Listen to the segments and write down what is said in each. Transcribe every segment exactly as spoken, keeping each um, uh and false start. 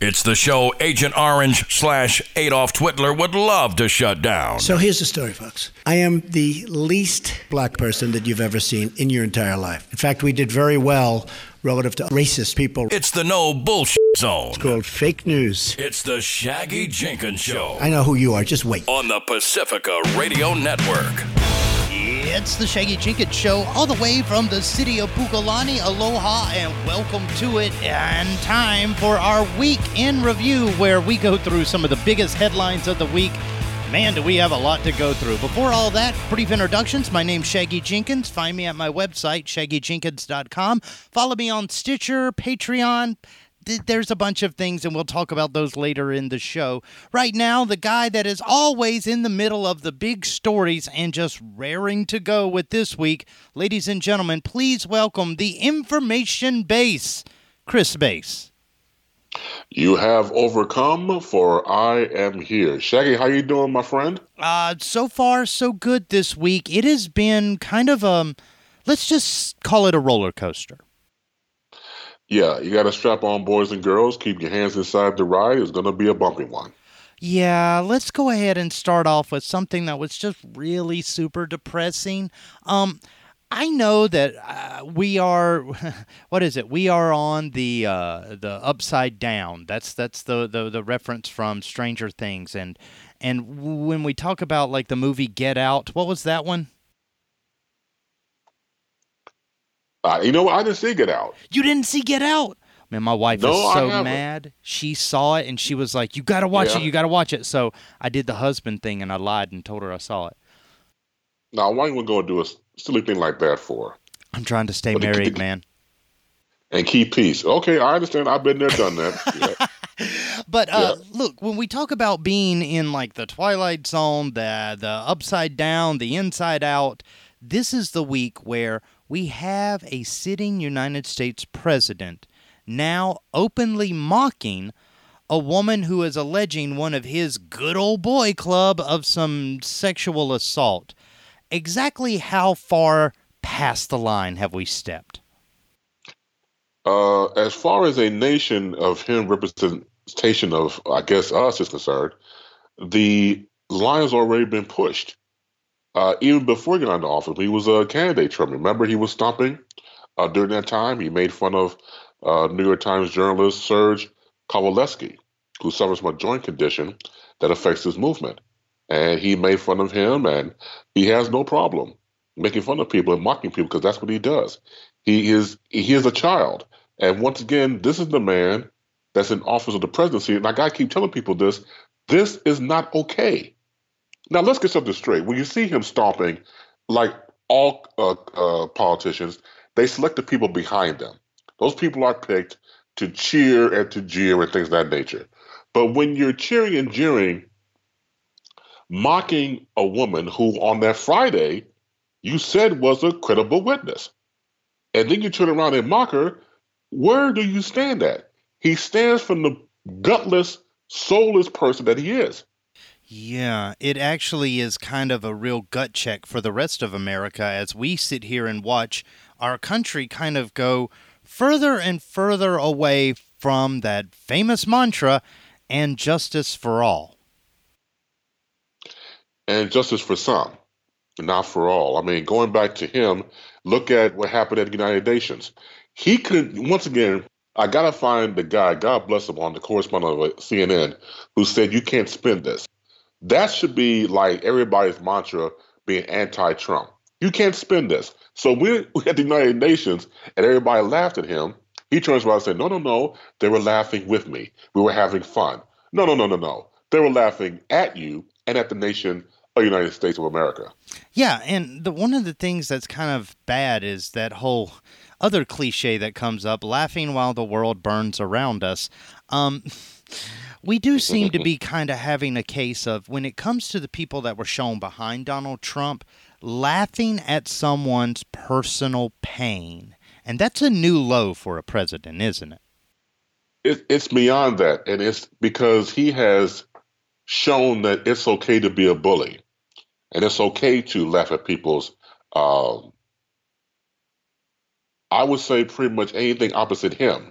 It's the show Agent Orange slash Adolf Twitler would love to shut down. So here's the story, folks. I am the least black person that you've ever seen in your entire life. In fact, we did very well relative to racist people. It's the no bullshit zone. It's called fake news. It's the Shaggy Jenkins Show. I know who you are. Just wait. On the Pacifica Radio Network. It's the Shaggy Jenkins Show, all the way from the city of Pukalani. Aloha and welcome to it. And time for our week in review, where we go through some of the biggest headlines of the week. Man, do we have a lot to go through. Before all that, brief introductions. My name's Shaggy Jenkins. Find me at my website, shaggy jenkins dot com. Follow me on Stitcher, Patreon. There's a bunch of things, and we'll talk about those later in the show. Right now, the guy that is always in the middle of the big stories and just raring to go with this week, ladies and gentlemen, please welcome the information base, Chris Base. You have overcome, for I am here. Shaggy, how you doing, my friend? Uh, so far, so good this week. It has been kind of a, let's just call it a roller coaster. Yeah, you got to strap on, boys and girls. Keep your hands inside the ride. It's going to be a bumpy one. Yeah, let's go ahead and start off with something that was just really super depressing. Um, I know that uh, we are, what is it? We are on the uh, the Upside Down. That's that's the, the, the reference from Stranger Things. And and when we talk about like the movie Get Out, what was that one? Uh, you know what? I didn't see Get Out. You didn't see Get Out? Man, my wife no, is so mad. She saw it, and she was like, you got to watch yeah. it. You got to watch it. So I did the husband thing, and I lied and told her I saw it. Now, why are you going to do a silly thing like that for? I'm trying to stay but married, the, the, man. And keep peace. Okay, I understand. I've been there, done that. Yeah. But uh, yeah. Look, when we talk about being in like the Twilight Zone, the the Upside Down, the Inside Out, this is the week where we have a sitting United States president now openly mocking a woman who is alleging one of his good old boy club of some sexual assault. Exactly how far past the line have we stepped? Uh, as far as a nation of him representation of, I guess, us is concerned, the line's already been pushed. Uh, even before he got into office, he was a candidate, Trump. Remember, he was stomping uh, during that time. He made fun of uh, New York Times journalist Serge Kovaleski, who suffers from a joint condition that affects his movement. And he made fun of him, and he has no problem making fun of people and mocking people, because that's what he does. He is he is a child. And once again, this is the man that's in office of the presidency. And I got to keep telling people this. This is not okay. Now, let's get something straight. When you see him stomping, like all uh, uh, politicians, they select the people behind them. Those people are picked to cheer and to jeer and things of that nature. But when you're cheering and jeering, mocking a woman who on that Friday you said was a credible witness, and then you turn around and mock her, where do you stand at? He stands from the gutless, soulless person that he is. Yeah, it actually is kind of a real gut check for the rest of America as we sit here and watch our country kind of go further and further away from that famous mantra and justice for all. And justice for some, not for all. I mean, going back to him, look at what happened at the United Nations. He couldn't, once again, I got to find the guy, God bless him, on the correspondent of C N N, who said you can't spend this. That should be like everybody's mantra, being anti-Trump. You can't spend this. So we're at the United Nations, and everybody laughed at him. He turns around and said, no, no, no, they were laughing with me. We were having fun. No, no, no, no, no. They were laughing at you and at the nation of the United States of America. Yeah, and the, one of the things that's kind of bad is that whole other cliche that comes up, laughing while the world burns around us. Um We do seem to be kind of having a case of, when it comes to the people that were shown behind Donald Trump, laughing at someone's personal pain. And that's a new low for a president, isn't it? it it's beyond that. And it's because he has shown that it's okay to be a bully. And it's okay to laugh at people's, um, I would say, pretty much anything opposite him.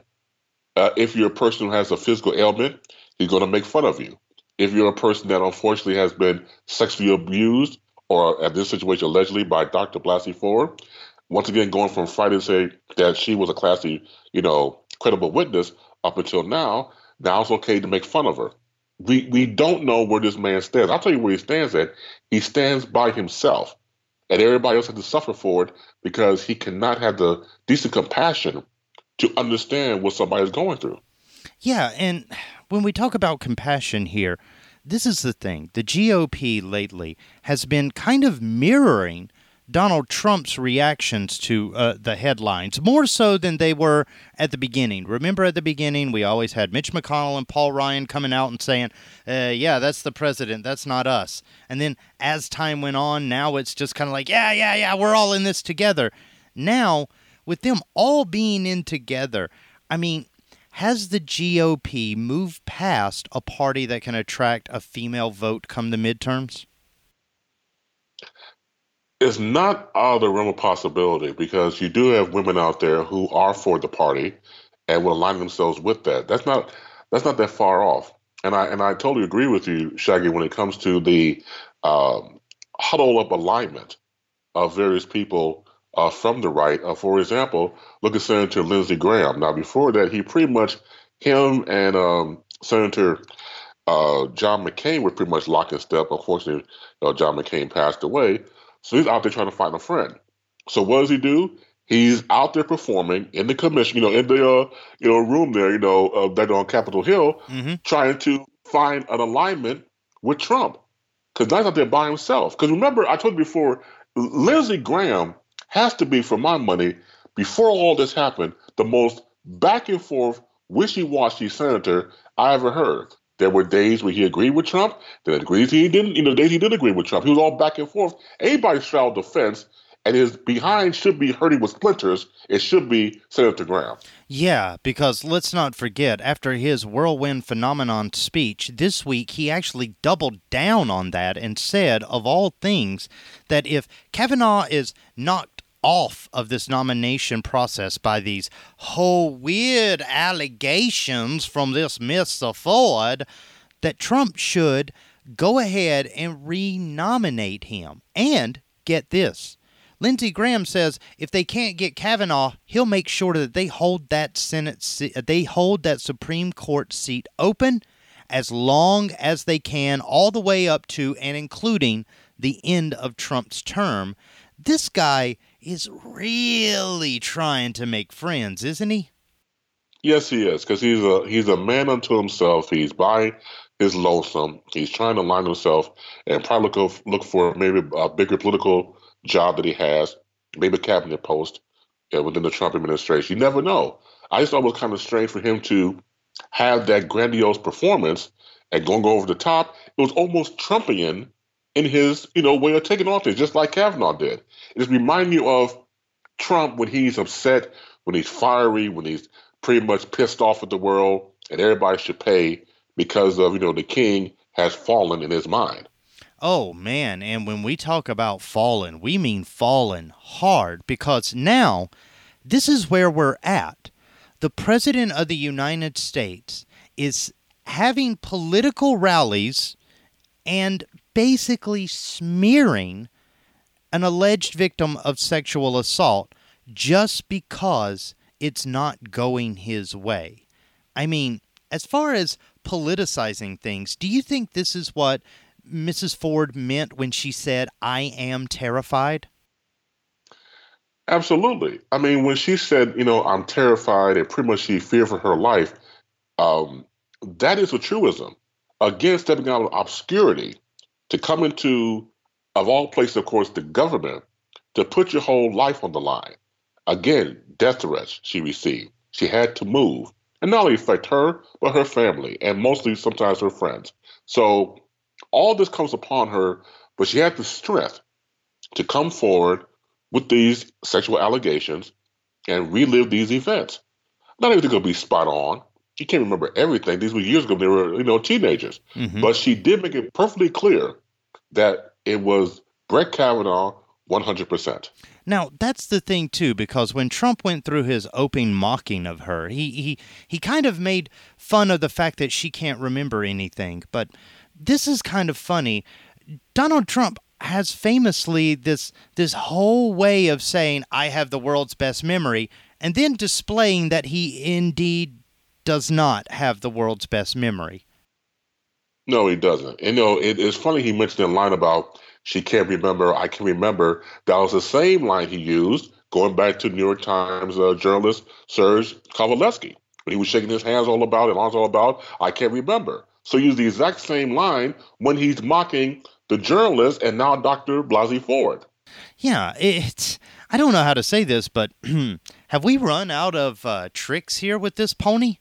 Uh, if you're a person who has a physical ailment, he's going to make fun of you. If you're a person that unfortunately has been sexually abused, or at this situation allegedly by Doctor Blasey Ford, once again going from Friday to say that she was a classy, you know, credible witness up until now, now it's okay to make fun of her. We we don't know where this man stands. I'll tell you where he stands at. He stands by himself, and everybody else has to suffer for it because he cannot have the decent compassion to understand what somebody's going through. Yeah, and when we talk about compassion here, this is the thing. The G O P lately has been kind of mirroring Donald Trump's reactions to uh, the headlines, more so than they were at the beginning. Remember at the beginning, we always had Mitch McConnell and Paul Ryan coming out and saying, uh, yeah, that's the president. That's not us. And then as time went on, now it's just kind of like, yeah, yeah, yeah, we're all in this together. Now, with them all being in together, I mean, has the G O P moved past a party that can attract a female vote come the midterms? It's not out of the realm of possibility, because you do have women out there who are for the party and will align themselves with that. That's not that's not that far off. And I and I totally agree with you, Shaggy, when it comes to the um, huddle up alignment of various people uh, from the right. Uh, for example, look at Senator Lindsey Graham. Now, before that, he pretty much him and um, Senator uh, John McCain were pretty much lock and step. Unfortunately, you know, John McCain passed away. So he's out there trying to find a friend. So what does he do? He's out there performing in the commission, you know, in the uh, you know room there, you know, uh, that on Capitol Hill, mm-hmm. trying to find an alignment with Trump, because now he's out there by himself. Because remember, I told you before, Lindsey Graham has to be, for my money, before all this happened, the most back and forth, wishy-washy senator I ever heard. There were days where he agreed with Trump, then agrees he didn't, you know, days he did agree with Trump. He was all back and forth. Anybody's straddled the fence, and his behind should be hurting with splinters. It should be Senator Graham. Yeah, because let's not forget, after his whirlwind phenomenon speech this week, he actually doubled down on that and said, of all things, that if Kavanaugh is knocked off of this nomination process by these whole weird allegations from this Miss Ford, that Trump should go ahead and renominate him. And get this, Lindsey Graham says if they can't get Kavanaugh, he'll make sure that they hold that Senate, se- they hold that Supreme Court seat open as long as they can, all the way up to and including the end of Trump's term. This guy is really trying to make friends, isn't he? Yes, he is, because he's a he's a man unto himself. He's by his lonesome. He's trying to align himself and probably go look for maybe a bigger political job that he has, maybe a cabinet post yeah, within the Trump administration. You never know. I just thought it was kind of strange for him to have that grandiose performance and going over the top. It was almost Trumpian in his, you know, way of taking office, just like Kavanaugh did. It just reminds you of Trump when he's upset, when he's fiery, when he's pretty much pissed off at the world, and everybody should pay because of, you know, the king has fallen in his mind. Oh, man, and when we talk about fallen, we mean fallen hard, because now this is where we're at. The president of the United States is having political rallies and basically smearing an alleged victim of sexual assault just because it's not going his way. I mean, as far as politicizing things, do you think this is what Missus Ford meant when she said, "I am terrified"? Absolutely. I mean, when she said, you know, I'm terrified, and pretty much she feared for her life, um, that is a truism. Again, stepping out of obscurity, to come into, of all places, of course, the government, to put your whole life on the line. Again, death threats she received. She had to move. And not only affect her, but her family, and mostly sometimes her friends. So all this comes upon her, but she had the strength to come forward with these sexual allegations and relive these events. Not everything's going to be spot on. She can't remember everything. These were years ago. They were, you know, teenagers. Mm-hmm. But she did make it perfectly clear that it was Brett Kavanaugh one hundred percent. Now, that's the thing, too, because when Trump went through his open mocking of her, he, he, he kind of made fun of the fact that she can't remember anything. But this is kind of funny. Donald Trump has famously this this whole way of saying, I have the world's best memory, and then displaying that he indeed does not have the world's best memory. No, he doesn't. And, you know, it, it's funny he mentioned a line about she can't remember, I can remember. That was the same line he used, going back to New York Times uh, journalist Serge Kovaleski, when he was shaking his hands all about and arms all about, I can't remember. So he used the exact same line when he's mocking the journalist and now Doctor Blasey Ford. Yeah, it's, I don't know how to say this, but have we run out of uh, tricks here with this pony?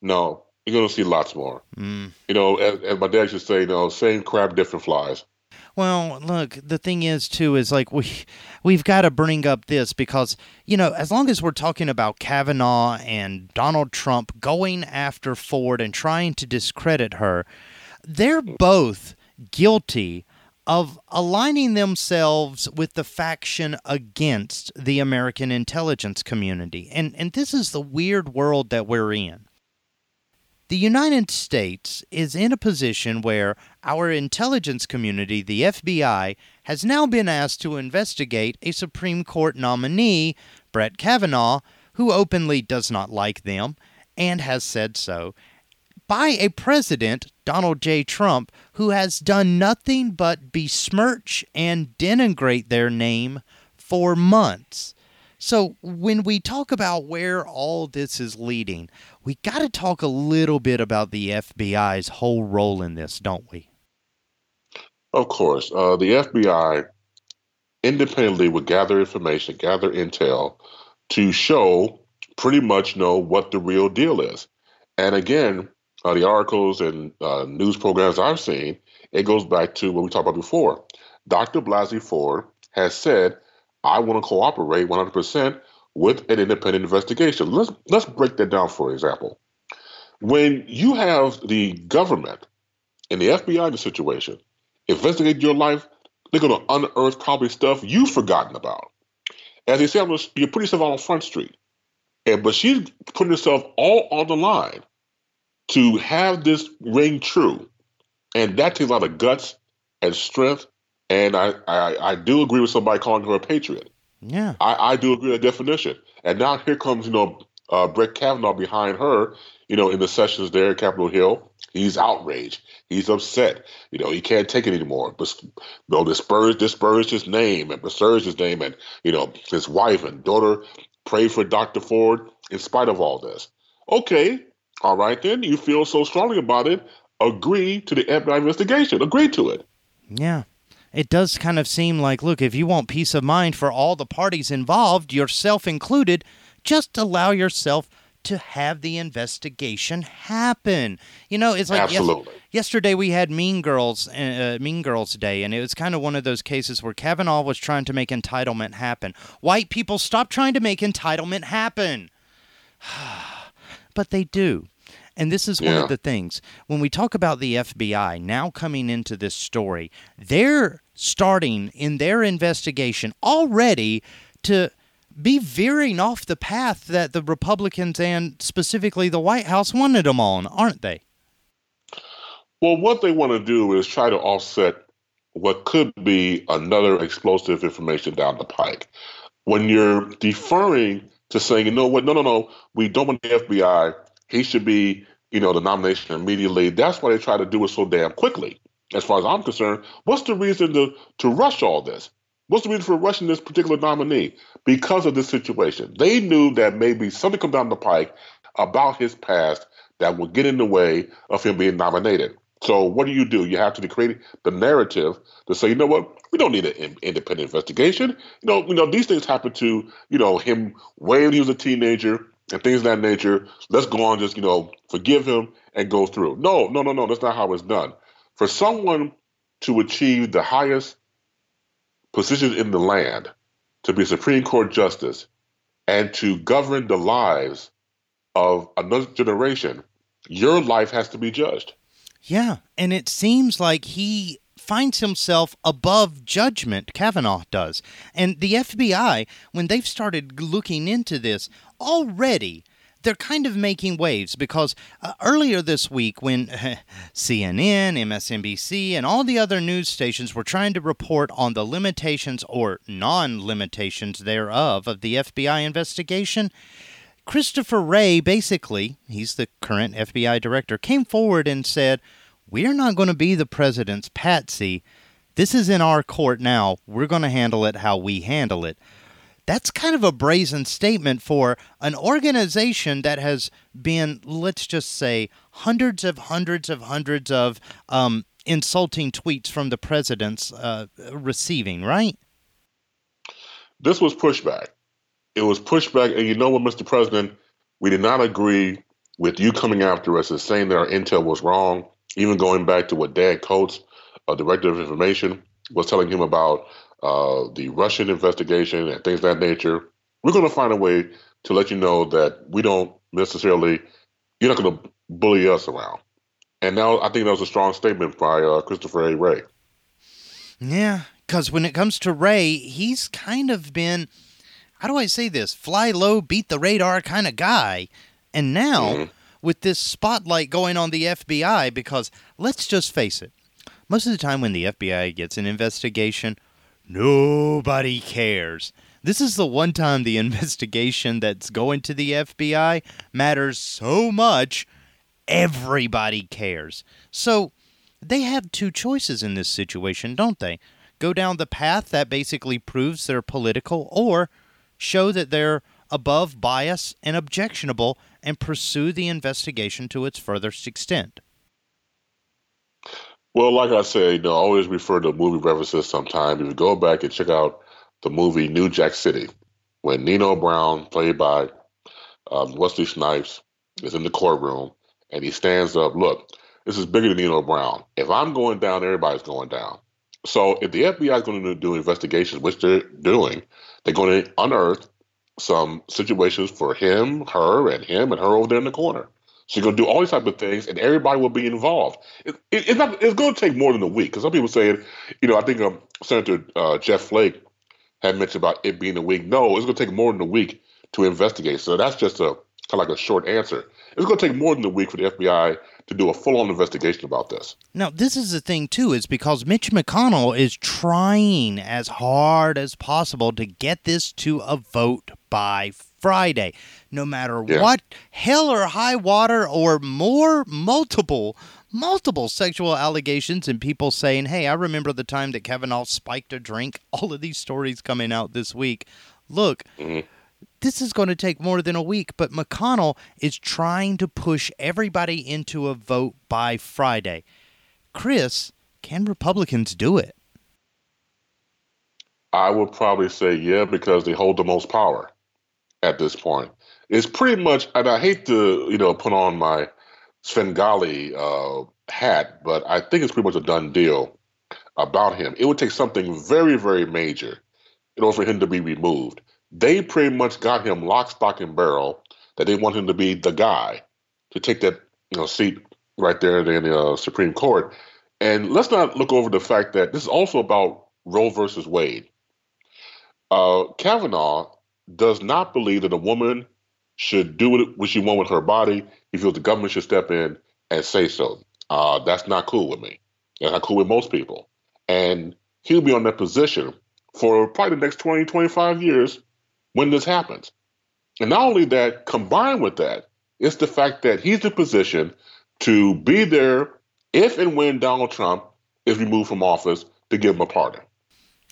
No. You're going to see lots more. Mm. You know, as, as my dad should say, you know, same crab, different flies. Well, look, the thing is, too, is like we, we've got to bring up this because, you know, as long as we're talking about Kavanaugh and Donald Trump going after Ford and trying to discredit her, they're both guilty of aligning themselves with the faction against the American intelligence community. And, and this is the weird world that we're in. The United States is in a position where our intelligence community, the F B I, has now been asked to investigate a Supreme Court nominee, Brett Kavanaugh, who openly does not like them and has said so, by a president, Donald J. Trump, who has done nothing but besmirch and denigrate their name for months. So when we talk about where all this is leading, we got to talk a little bit about the F B I's whole role in this, don't we? Of course. Uh, the F B I independently would gather information, gather intel to show pretty much know what the real deal is. And again, uh, the articles and uh, news programs I've seen, it goes back to what we talked about before. Doctor Blasey Ford has said, I want to cooperate one hundred percent with an independent investigation. Let's let's break that down, for example. When you have the government and the F B I in the situation investigate your life, they're going to unearth probably stuff you've forgotten about. As they say, you're putting yourself out on Front Street. And, but she's putting herself all on the line to have this ring true. And that takes a lot of guts and strength. And I, I, I do agree with somebody calling her a patriot. Yeah, I, I do agree with that definition. And now here comes, you know, uh, Brett Kavanaugh behind her, you know, in the sessions there at Capitol Hill. He's outraged. He's upset. You know, he can't take it anymore. But, you know, disparage, disparage his name and besmirch his name. And, you know, his wife and daughter prayed for Doctor Ford in spite of all this. Okay. All right, then. You feel so strongly about it. Agree to the F B I investigation. Agree to it. Yeah. It does kind of seem like, look, if you want peace of mind for all the parties involved, yourself included, just allow yourself to have the investigation happen. You know, it's like yes- yesterday we had Mean Girls, uh, Mean Girls Day, and it was kind of one of those cases where Kavanaugh was trying to make entitlement happen. White people, stop trying to make entitlement happen. But they do. And this is one yeah. of the things. When we talk about the F B I now coming into this story, they're starting in their investigation already to be veering off the path that the Republicans and specifically the White House wanted them on, aren't they? Well, what they want to do is try to offset what could be another explosive information down the pike. When you're deferring to saying, you know what, no, no, no, we don't want the F B I. He should be, you know, the nomination immediately. That's why they try to do it so damn quickly. As far as I'm concerned, what's the reason to, to rush all this? What's the reason for rushing this particular nominee? Because of this situation. They knew that maybe something come down the pike about his past that would get in the way of him being nominated. So what do you do? You have to create the narrative to say, you know what, we don't need an in- independent investigation. You know, you know, these things happened to, you know, him when he was a teenager, and things of that nature. Let's go on, just, you know, forgive him and go through. No, no, no, no. That's not how it's done. For someone to achieve the highest position in the land, to be Supreme Court justice, and to govern the lives of another generation, your life has to be judged. Yeah. And it seems like he finds himself above judgment, Kavanaugh does. And the F B I, when they've started looking into this, already they're kind of making waves because uh, earlier this week when uh, C N N, M S N B C, and all the other news stations were trying to report on the limitations or non-limitations thereof of the F B I investigation, Christopher Wray, basically, he's the current F B I director, came forward and said, we are not going to be the president's patsy. This is in our court now. We're going to handle it how we handle it. That's kind of a brazen statement for an organization that has been, let's just say, hundreds of hundreds of hundreds of um, insulting tweets from the president's uh, receiving, right? This was pushback. It was pushback. And you know what, Mister President, we did not agree with you coming after us and saying that our intel was wrong, even going back to what Dan Coates, our director of information, was telling him about Uh, the Russian investigation and things of that nature. We're going to find a way to let you know that we don't necessarily, you're not going to bully us around. And now I think that was a strong statement by uh, Christopher A. Wray. Yeah, because when it comes to Wray, he's kind of been, how do I say this, fly low, beat the radar kind of guy. And now mm-hmm. with this spotlight going on the F B I, because let's just face it, most of the time when the F B I gets an investigation, nobody cares. This is the one time the investigation that's going to the F B I matters so much, everybody cares. So they have two choices in this situation, don't they? Go down the path that basically proves they're political, or show that they're above bias and objectionable and pursue the investigation to its furthest extent. Well, like I say, you know, I always refer to movie references sometimes. If you go back and check out the movie New Jack City, when Nino Brown, played by um, Wesley Snipes, is in the courtroom and he stands up, look, this is bigger than Nino Brown. If I'm going down, everybody's going down. So if the F B I is going to do investigations, which they're doing, they're going to unearth some situations for him, her, and him and her over there in the corner. So you're going to do all these type of things, and everybody will be involved. It, it, it's not. It's going to take more than a week, because some people say, you know, I think um, Senator uh, Jeff Flake had mentioned about it being a week. No, it's going to take more than a week to investigate. So that's just a kind of like a short answer. It's going to take more than a week for the F B I to do a full-on investigation about this. Now, this is the thing, too, is because Mitch McConnell is trying as hard as possible to get this to a vote by Friday, no matter yeah. what, hell or high water or more multiple, multiple sexual allegations and people saying, hey, I remember the time that Kavanaugh spiked a drink. All of these stories coming out this week. Look, mm-hmm. this is going to take more than a week, but McConnell is trying to push everybody into a vote by Friday. Chris, can Republicans do it? I would probably say yeah, because they hold the most power. At this point, it's pretty much, and I hate to, you know, put on my Svengali uh, hat, but I think it's pretty much a done deal about him. It would take something very, very major in order for him to be removed. They pretty much got him lock, stock, and barrel that they want him to be the guy to take that, you know, seat right there in the uh, Supreme Court. And let's not look over the fact that this is also about Roe versus Wade. Uh, Kavanaugh does not believe that a woman should do what she wants with her body. He feels the government should step in and say so. Uh, that's not cool with me. That's not cool with most people. And he'll be on that position for probably the next twenty, twenty-five years when this happens. And not only that, combined with that, it's the fact that he's in a position to be there if and when Donald Trump is removed from office to give him a pardon.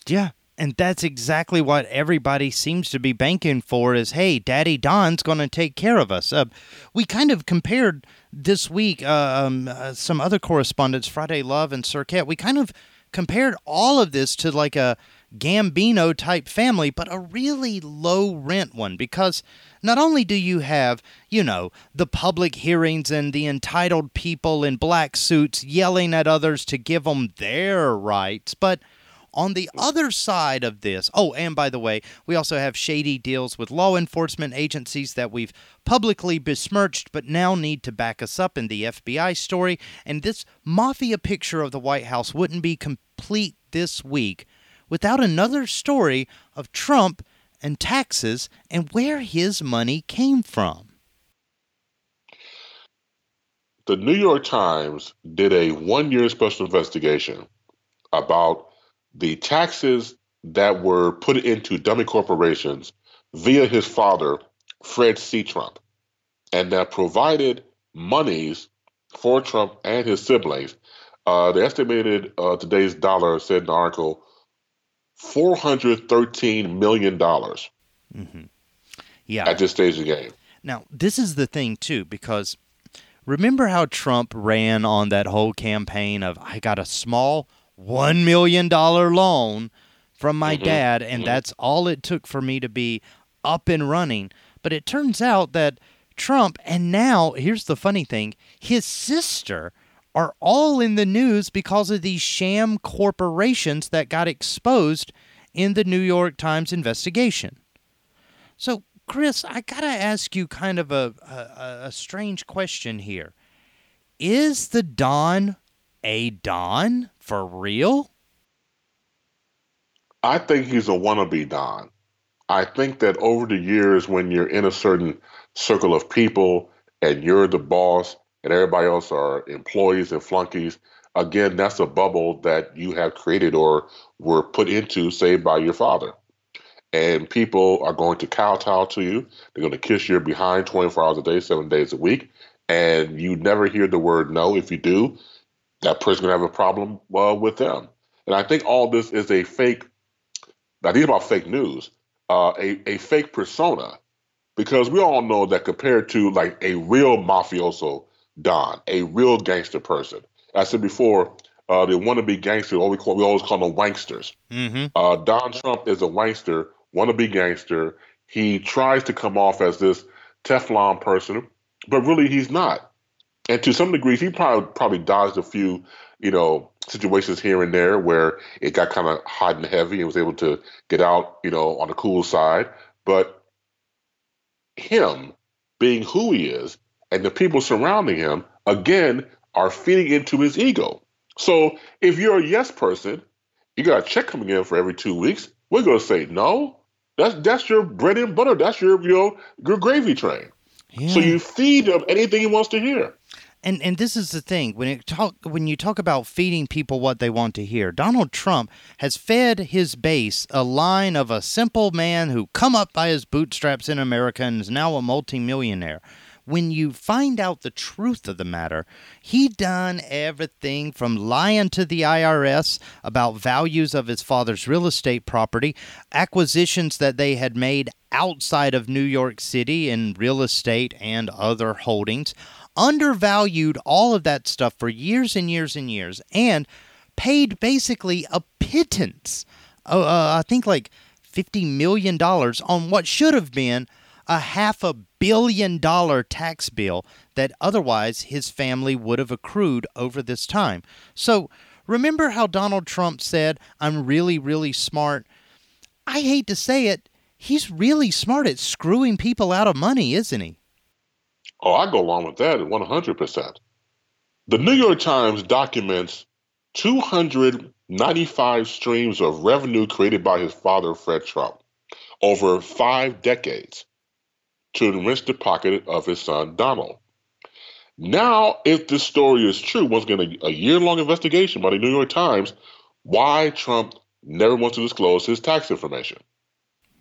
Yeah. And that's exactly what everybody seems to be banking for is, hey, Daddy Don's going to take care of us. Uh, we kind of compared this week uh, um, uh, some other correspondents, Friday Love and Cirquette. We kind of compared all of this to like a Gambino-type family, but a really low-rent one, because not only do you have, you know, the public hearings and the entitled people in black suits yelling at others to give them their rights, but On the other side of this, oh, and by the way, we also have shady deals with law enforcement agencies that we've publicly besmirched but now need to back us up in the F B I story. And this mafia picture of the White House wouldn't be complete this week without another story of Trump and taxes and where his money came from. The New York Times did a one-year special investigation about the taxes that were put into dummy corporations via his father, Fred C. Trump, and that provided monies for Trump and his siblings. Uh, they estimated uh, today's dollar, said in the article, four hundred thirteen million dollars mm-hmm. yeah. at this stage of the game. Now, this is the thing, too, because remember how Trump ran on that whole campaign of, I got a small one million dollars loan from my mm-hmm. dad, and mm-hmm. that's all it took for me to be up and running. But it turns out that Trump, and now, here's the funny thing, his sister are all in the news because of these sham corporations that got exposed in the New York Times investigation. So, Chris, I got to ask you kind of a, a, a strange question here. Is the Don a Don for real? I think he's a wannabe Don. I think that over the years, when you're in a certain circle of people and you're the boss and everybody else are employees and flunkies, again, that's a bubble that you have created or were put into, say, by your father. And people are going to kowtow to you. They're going to kiss your behind twenty-four hours a day, seven days a week. And you never hear the word no. If you do, that person's going to have a problem uh, with them. And I think all this is a fake, I think about fake news, uh, a, a fake persona. Because we all know that compared to like a real mafioso Don, a real gangster person, I said before, uh, they want to be gangsters, or we, call, we always call them wanksters. Mm-hmm. Uh, Don Trump is a wankster, wannabe gangster. He tries to come off as this Teflon person, but really he's not. And to some degrees, he probably probably dodged a few, you know, situations here and there where it got kind of hot and heavy and was able to get out, you know, on the cool side. But him being who he is and the people surrounding him, again, are feeding into his ego. So if you're a yes person, you got a check coming in for every two weeks. We're going to say no. That's that's your bread and butter. That's your you know, your gravy train. Yeah. So you feed him anything he wants to hear. And and this is the thing when it talk when you talk about feeding people what they want to hear. Donald Trump has fed his base a line of a simple man who come up by his bootstraps in America and is now a multimillionaire. When you find out the truth of the matter, he done everything from lying to the I R S about values of his father's real estate property, acquisitions that they had made outside of New York City in real estate and other holdings, undervalued all of that stuff for years and years and years, and paid basically a pittance, uh, uh, I think like fifty million dollars on what should have been a half a billion dollar tax bill that otherwise his family would have accrued over this time. So remember how Donald Trump said, I'm really, really smart. I hate to say it. He's really smart at screwing people out of money, isn't he? Oh, I go along with that one hundred percent. The New York Times documents two hundred ninety-five streams of revenue created by his father, Fred Trump, over five decades, to enrich the pocket of his son, Donald. Now, if this story is true, once again, a, a year-long investigation by the New York Times, why Trump never wants to disclose his tax information.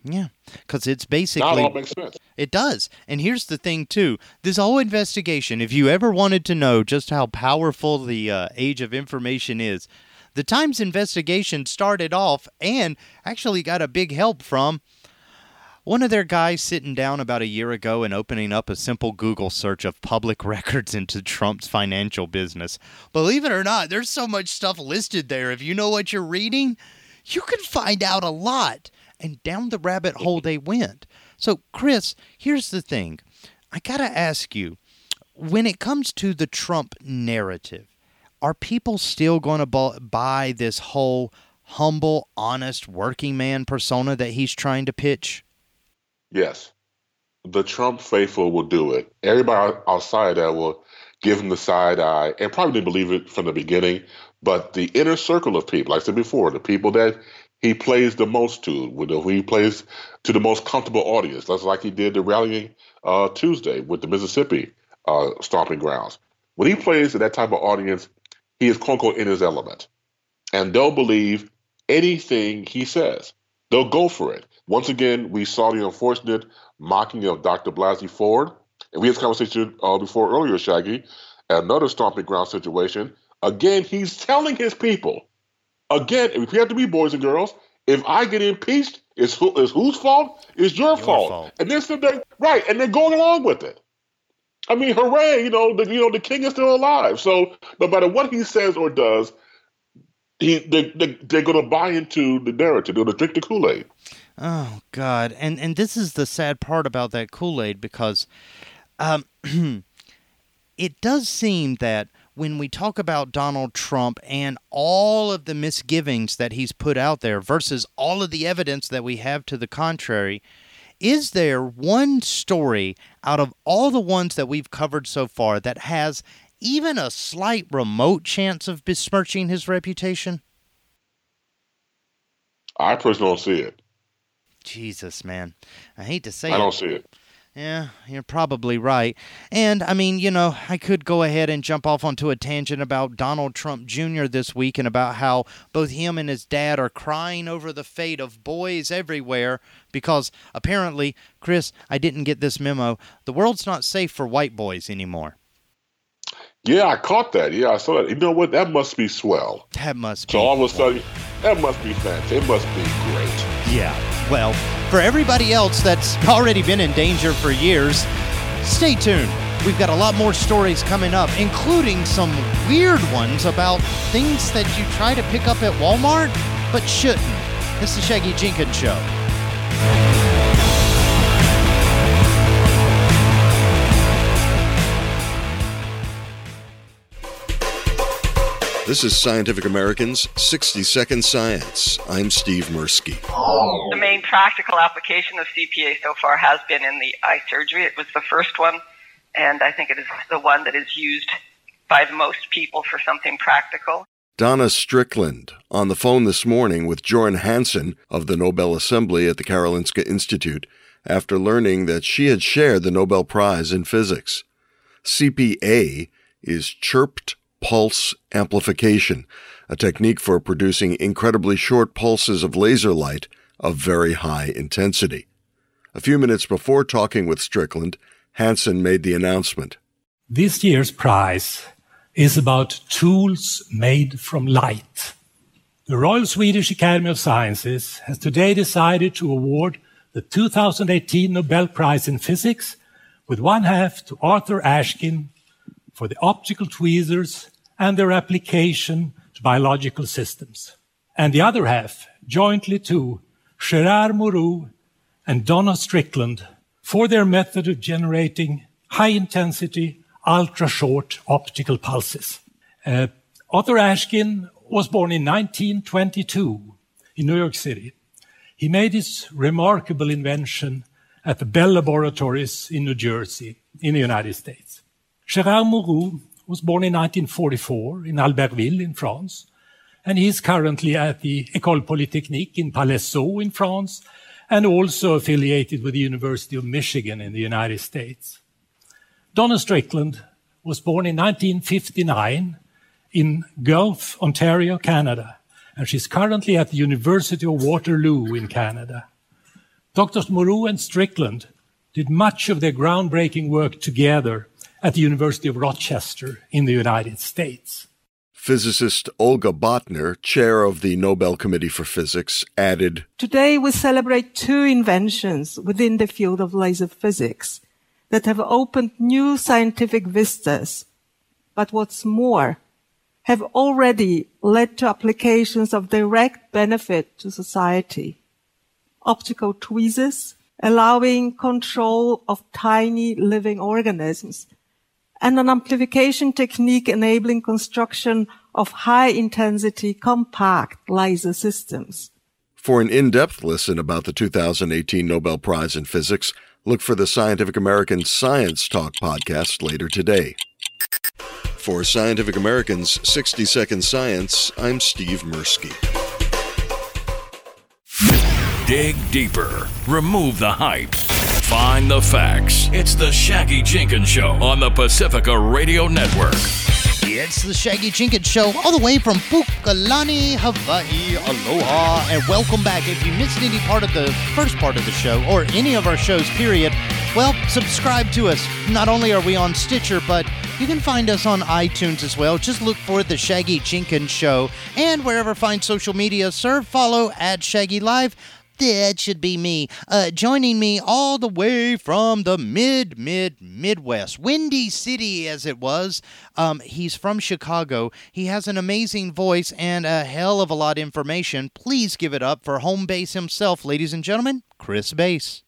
Yeah, because it's basically... That all makes sense. It does. And here's the thing, too. This whole investigation, if you ever wanted to know just how powerful the uh, age of information is, the Times investigation started off and actually got a big help from one of their guys sitting down about a year ago and opening up a simple Google search of public records into Trump's financial business. Believe it or not, there's so much stuff listed there. If you know what you're reading, you can find out a lot. And down the rabbit hole they went. So, Chris, here's the thing. I got to ask you, when it comes to the Trump narrative, are people still going to buy this whole humble, honest, working man persona that he's trying to pitch? Yes. The Trump faithful will do it. Everybody outside that will give him the side eye and probably didn't believe it from the beginning. But the inner circle of people, like I said before, the people that he plays the most to, when he plays to the most comfortable audience. That's like he did the rallying uh, Tuesday with the Mississippi uh, stomping grounds. When he plays to that type of audience, he is quote unquote in his element. And they'll believe anything he says. They'll go for it. Once again, we saw the unfortunate mocking of Doctor Blasey Ford. And we had this conversation uh, before earlier, Shaggy, another stomping ground situation. Again, he's telling his people, again, if we have to be boys and girls, if I get impeached, it's, who, it's whose fault? It's your, your fault. fault. And this and that, right, and they're going along with it. I mean, hooray, you know, the, you know, the king is still alive. So no matter what he says or does, he, they, they, they're going to buy into the narrative. They're going to drink the Kool-Aid. Oh, God. And and this is the sad part about that Kool-Aid, because um, it does seem that when we talk about Donald Trump and all of the misgivings that he's put out there versus all of the evidence that we have to the contrary, is there one story out of all the ones that we've covered so far that has even a slight remote chance of besmirching his reputation? I personally don't see it. Jesus, man. I hate to say it. I don't see it. Yeah, you're probably right. And, I mean, you know, I could go ahead and jump off onto a tangent about Donald Trump Junior this week and about how both him and his dad are crying over the fate of boys everywhere because apparently, Chris, I didn't get this memo, the world's not safe for white boys anymore. Yeah, I caught that. Yeah, I saw that. You know what? That must be swell. That must be. So all of a sudden, that must be fancy. It must be great. Yeah, well, for everybody else that's already been in danger for years, stay tuned. We've got a lot more stories coming up, including some weird ones about things that you try to pick up at Walmart but shouldn't. This is the Shaggy Jenkins Show. This is Scientific American's sixty-second Science. I'm Steve Mirsky. The main practical application of C P A so far has been in the eye surgery. It was the first one, and I think it is the one that is used by the most people for something practical. Donna Strickland on the phone this morning with Joran Hansen of the Nobel Assembly at the Karolinska Institute after learning that she had shared the Nobel Prize in Physics. C P A is chirped pulse amplification, a technique for producing incredibly short pulses of laser light of very high intensity. A few minutes before talking with Strickland, Hansen made the announcement. This year's prize is about tools made from light. The Royal Swedish Academy of Sciences has today decided to award the two thousand eighteen Nobel Prize in Physics with one half to Arthur Ashkin for the optical tweezers and their application to biological systems. And the other half, jointly to Gérard Mourou and Donna Strickland for their method of generating high-intensity, ultra-short optical pulses. Uh, Arthur Ashkin was born in nineteen twenty-two in New York City. He made his remarkable invention at the Bell Laboratories in New Jersey in the United States. Gérard Mourou was born in nineteen forty-four in Albertville in France, and he is currently at the École Polytechnique in Palaiseau in France, and also affiliated with the University of Michigan in the United States. Donna Strickland was born in nineteen fifty-nine in Guelph, Ontario, Canada, and she's currently at the University of Waterloo in Canada. Doctors Mourou and Strickland did much of their groundbreaking work together at the University of Rochester in the United States. Physicist Olga Botner, chair of the Nobel Committee for Physics, added, "Today we celebrate two inventions within the field of laser physics that have opened new scientific vistas, but what's more, have already led to applications of direct benefit to society. Optical tweezers, allowing control of tiny living organisms, and an amplification technique enabling construction of high-intensity compact laser systems. For an in-depth listen about the two thousand eighteen Nobel Prize in Physics, look for the Scientific American Science Talk podcast later today. For Scientific American's sixty-second Science, I'm Steve Mirsky. Dig deeper. Remove the hype. Find the facts. It's the Shaggy Jenkins Show on the Pacifica Radio Network. It's the Shaggy Jenkins Show all the way from Pukalani, Hawaii. Aloha and welcome back. If you missed any part of the first part of the show or any of our shows, period, well, subscribe to us. Not only are we on Stitcher, but you can find us on iTunes as well. Just look for The Shaggy Jenkins Show. And wherever find social media, serve, follow at Shaggy Live. That should be me. Uh, joining me all the way from the mid, mid, Midwest. Windy City, as it was. Um, he's from Chicago. He has an amazing voice and a hell of a lot of information. Please give it up for home base himself, ladies and gentlemen, Chris Base.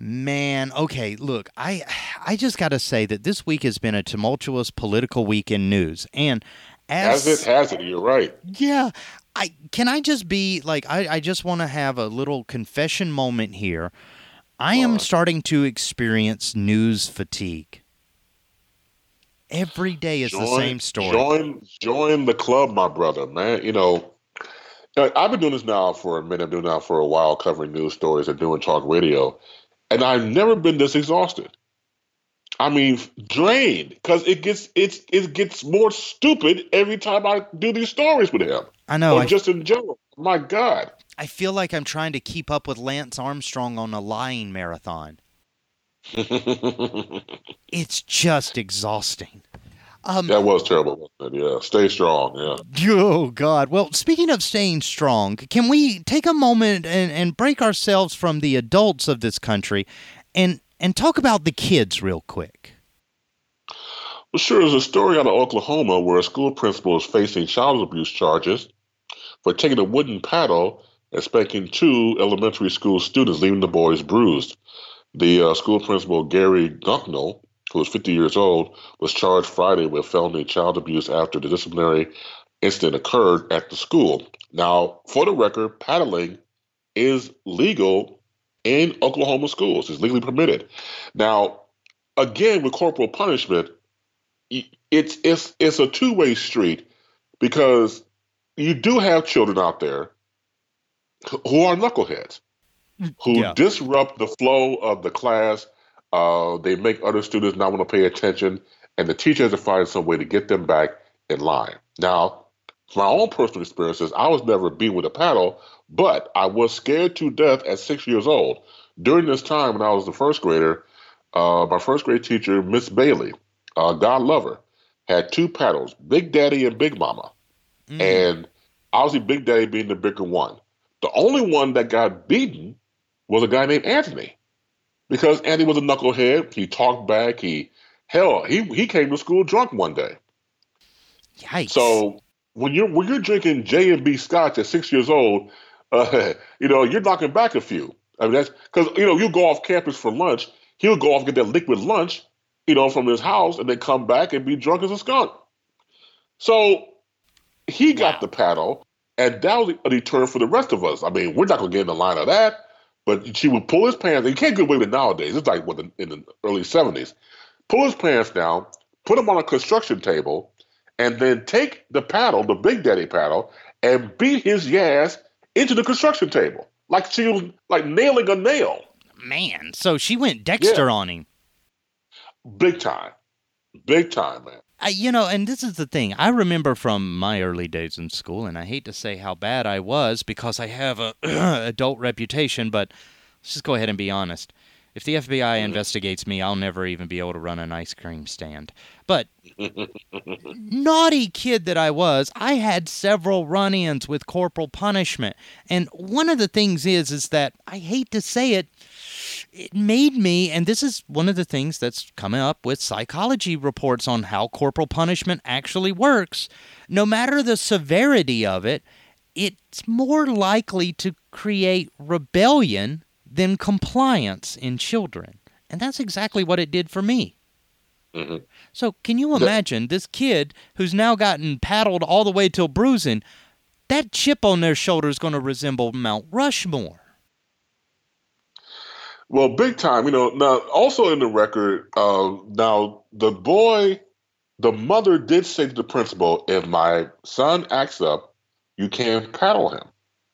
Man, okay, look, I I just got to say that this week has been a tumultuous political week in news. And as, as it has it, you're right. Yeah. I Can I just be like, I, I just want to have a little confession moment here. I am uh, starting to experience news fatigue. Every day is join, the same story. Join, join the club, my brother, man. You know, I've been doing this now for a minute. I've been doing it now for a while, covering news stories and doing talk radio. And I've never been this exhausted. I mean, drained, because it gets it's it gets more stupid every time I do these stories with him. I know. Or I, just in general. My God. I feel like I'm trying to keep up with Lance Armstrong on a lying marathon. It's just exhausting. Um, that was terrible, wasn't it? Yeah. Stay strong. Yeah. Oh, God. Well, speaking of staying strong, can we take a moment and, and break ourselves from the adults of this country and, and talk about the kids real quick? Well, sure. There's a story out of Oklahoma where a school principal is facing child abuse charges for taking a wooden paddle and spanking two elementary school students, leaving the boys bruised. The uh, school principal, Gary Gunknell, who was fifty years old, was charged Friday with felony child abuse after the disciplinary incident occurred at the school. Now, for the record, paddling is legal in Oklahoma schools. It's legally permitted. Now, again, with corporal punishment, it's it's it's a two-way street, because you do have children out there who are knuckleheads, who yeah. disrupt the flow of the class. Uh, they make other students not want to pay attention, and the teacher has to find some way to get them back in line. Now, my own personal experiences, I was never beaten with a paddle, but I was scared to death at six years old. During this time, when I was the first grader, uh, my first grade teacher, Miss Bailey, uh, God love her, had two paddles, Big Daddy and Big Mama. Mm. And obviously Big Daddy being the bigger one. The only one that got beaten was a guy named Anthony. Because Andy was a knucklehead, he talked back. He, hell, he he came to school drunk one day. Yikes! So when you're when you're drinking J and B Scotch at six years old, uh, you know you're knocking back a few. I mean, that's because you know you go off campus for lunch. He'll go off and get that liquid lunch, you know, from his house, and then come back and be drunk as a skunk. So he got wow. the paddle, and that was a deterrent for the rest of us. I mean, we're not gonna get in the line of that. But she would pull his pants. You can't get away with it nowadays. It's like what, in the early seventies. Pull his pants down, put him on a construction table, and then take the paddle, the Big Daddy paddle, and beat his ass into the construction table. Like she was like nailing a nail. Man, so she went Dexter yeah. on him. Big time. Big time, man. I, you know, and this is the thing. I remember from my early days in school, and I hate to say how bad I was because I have a adult reputation, but let's just go ahead and be honest. If the F B I mm-hmm. investigates me, I'll never even be able to run an ice cream stand. But naughty kid that I was, I had several run-ins with corporal punishment. And one of the things is, is that I hate to say it, it made me, and this is one of the things that's coming up with psychology reports on how corporal punishment actually works. No matter the severity of it, it's more likely to create rebellion than compliance in children. And that's exactly what it did for me. Mm-hmm. So can you imagine this kid who's now gotten paddled all the way till bruising, that chip on their shoulder is going to resemble Mount Rushmore. Well, big time. You know, now also in the record, uh, now the boy, the mother did say to the principal, if my son acts up, you can paddle him.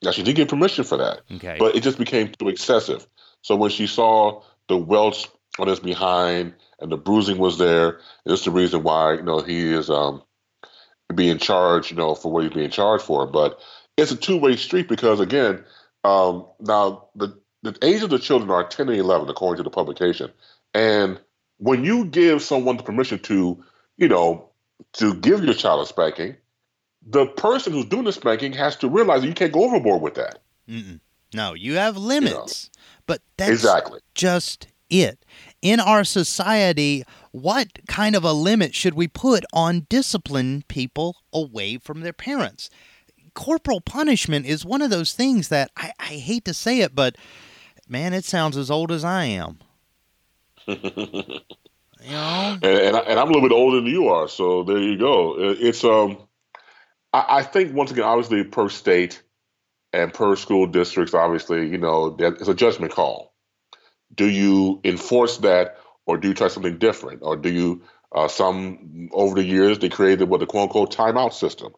Now, she did get permission for that, okay. But it just became too excessive. So when she saw the welts on his behind and the bruising was there, it's the reason why, you know, he is um, being charged, you know, for what he's being charged for. But it's a two-way street because, again, um, now the, the age of the children are ten and eleven, according to the publication. And when you give someone the permission to, you know, to give your child a spanking, the person who's doing the spanking has to realize that you can't go overboard with that. Mm-mm. No, you have limits. You know. But that's exactly. just it. In our society, what kind of a limit should we put on discipline people away from their parents? Corporal punishment is one of those things that, I, I hate to say it, but, man, it sounds as old as I am. You know? and, and, I, and I'm a little bit older than you are, so there you go. It's... um. I think, once again, obviously, per state and per school districts, obviously, you know, it's a judgment call. Do you enforce that, or do you try something different? Or do you, uh, some, over the years, they created what the quote-unquote timeout system,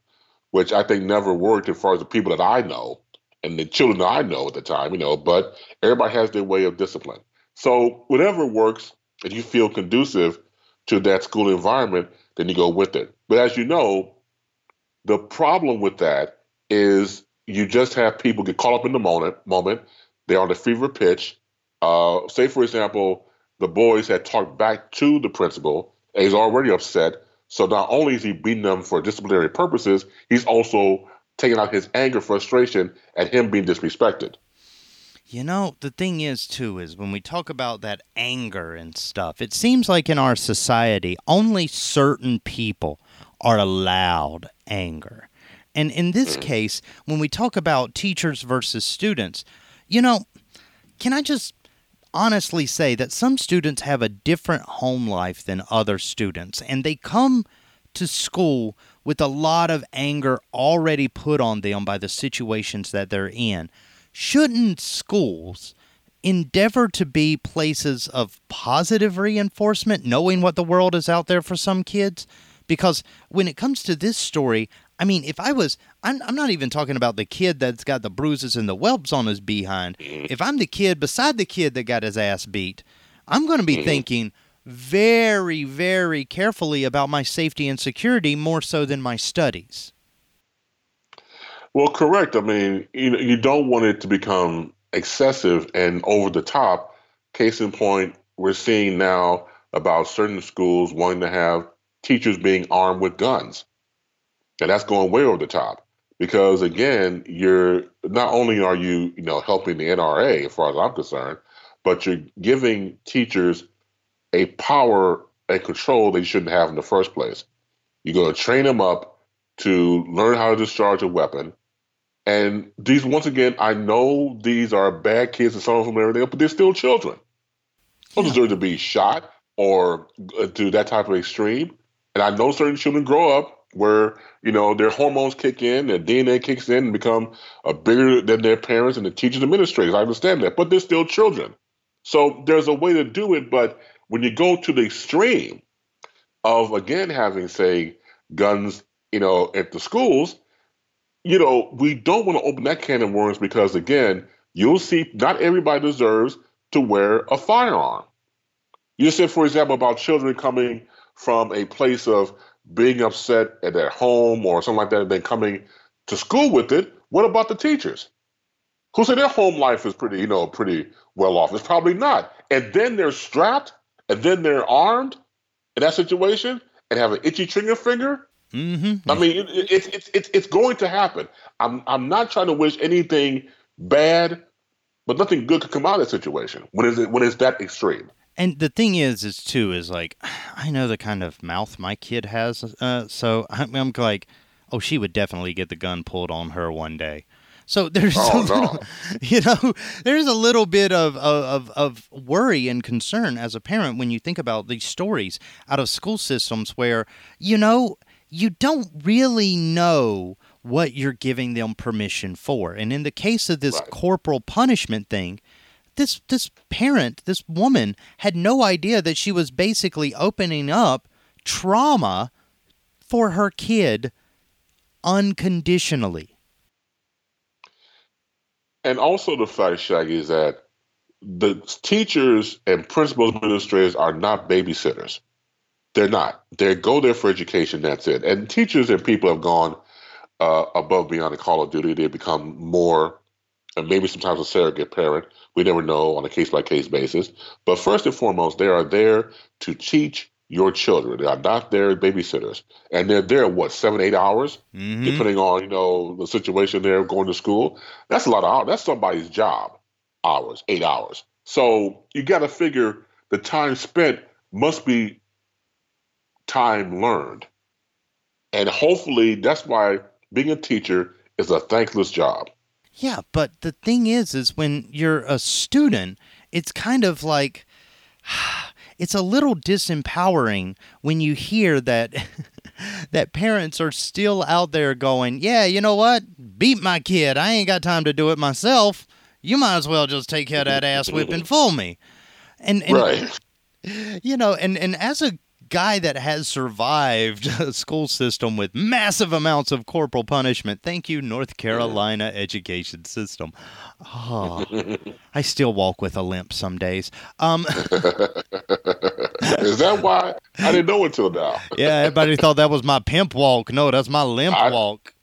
which I think never worked as far as the people that I know and the children that I know at the time, you know, but everybody has their way of discipline. So whatever works, if you feel conducive to that school environment, then you go with it. But as you know, the problem with that is you just have people get caught up in the moment. moment. They're on the fever pitch. Uh, say, for example, the boys had talked back to the principal, and he's already upset. So not only is he beating them for disciplinary purposes, he's also taking out his anger, frustration at him being disrespected. You know, the thing is, too, is when we talk about that anger and stuff, it seems like in our society, only certain people are allowed anger. And in this case, when we talk about teachers versus students, you know, can I just honestly say that some students have a different home life than other students, and they come to school with a lot of anger already put on them by the situations that they're in. Shouldn't schools endeavor to be places of positive reinforcement, knowing what the world is out there for some kids? Because when it comes to this story, I mean, if I was, I'm, I'm not even talking about the kid that's got the bruises and the whelps on his behind. If I'm the kid beside the kid that got his ass beat, I'm going to be thinking very, very carefully about my safety and security more so than my studies. Well, correct. I mean, you know, you don't want it to become excessive and over the top. Case in point, we're seeing now about certain schools wanting to have teachers being armed with guns. And that's going way over the top because, again, you're not only are you, you know, helping the N R A as far as I'm concerned, but you're giving teachers a power and control they shouldn't have in the first place. You're going to train them up to learn how to discharge a weapon. And these, once again, I know these are bad kids and some of them and everything, but they're still children. They don't deserve to be shot or to that type of extreme. And I know certain children grow up where, you know, their hormones kick in, their D N A kicks in and become a bigger than their parents and the teachers and administrators. I understand that, but they're still children. So there's a way to do it. But when you go to the extreme of, again, having, say, guns, you know, at the schools, you know, we don't want to open that can of worms because, again, you'll see not everybody deserves to wear a firearm. You said, for example, about children coming from a place of being upset at their home or something like that, and then coming to school with it. What about the teachers who say their home life is pretty, you know, pretty well off? It's probably not. And then they're strapped and then they're armed in that situation and have an itchy trigger finger. Mm-hmm. I mean, it, it, it, it, it's going to happen. I'm I'm not trying to wish anything bad, but nothing good could come out of that situation when it's, when it's that extreme. And the thing is, is too, is like, I know the kind of mouth my kid has, uh, so I'm, I'm like, oh, she would definitely get the gun pulled on her one day. So there's oh, a little, no. you know, there's a little bit of, of of worry and concern as a parent when you think about these stories out of school systems where, you know, you don't really know what you're giving them permission for. And in the case of this right. corporal punishment thing, this this parent, this woman, had no idea that she was basically opening up trauma for her kid unconditionally. And also the fact, Shaggy, is that the teachers and principals and administrators are not babysitters. They're not. They go there for education, that's it. And teachers and people have gone uh, above beyond the call of duty. They become more, and maybe sometimes a surrogate parent. We never know on a case-by-case basis. But first and foremost, they are there to teach your children. They are not their babysitters. And they're there, what, seven, eight hours? Mm-hmm. Depending on, you know, the situation they're going to school. That's a lot of hours. That's somebody's job. Hours, eight hours. So you got to figure the time spent must be time learned. And hopefully that's why being a teacher is a thankless job. Yeah, but the thing is, is when you're a student, it's kind of like, it's a little disempowering when you hear that that parents are still out there going, yeah, you know what? Beat my kid. I ain't got time to do it myself. You might as well just take care of that ass whipping for me. And, and right. you know, and, and as a guy that has survived a school system with massive amounts of corporal punishment. Thank you, North Carolina education system. Oh, I still walk with a limp some days. Um, Is that why? I didn't know until now. Yeah, everybody thought that was my pimp walk. No, that's my limp I, walk.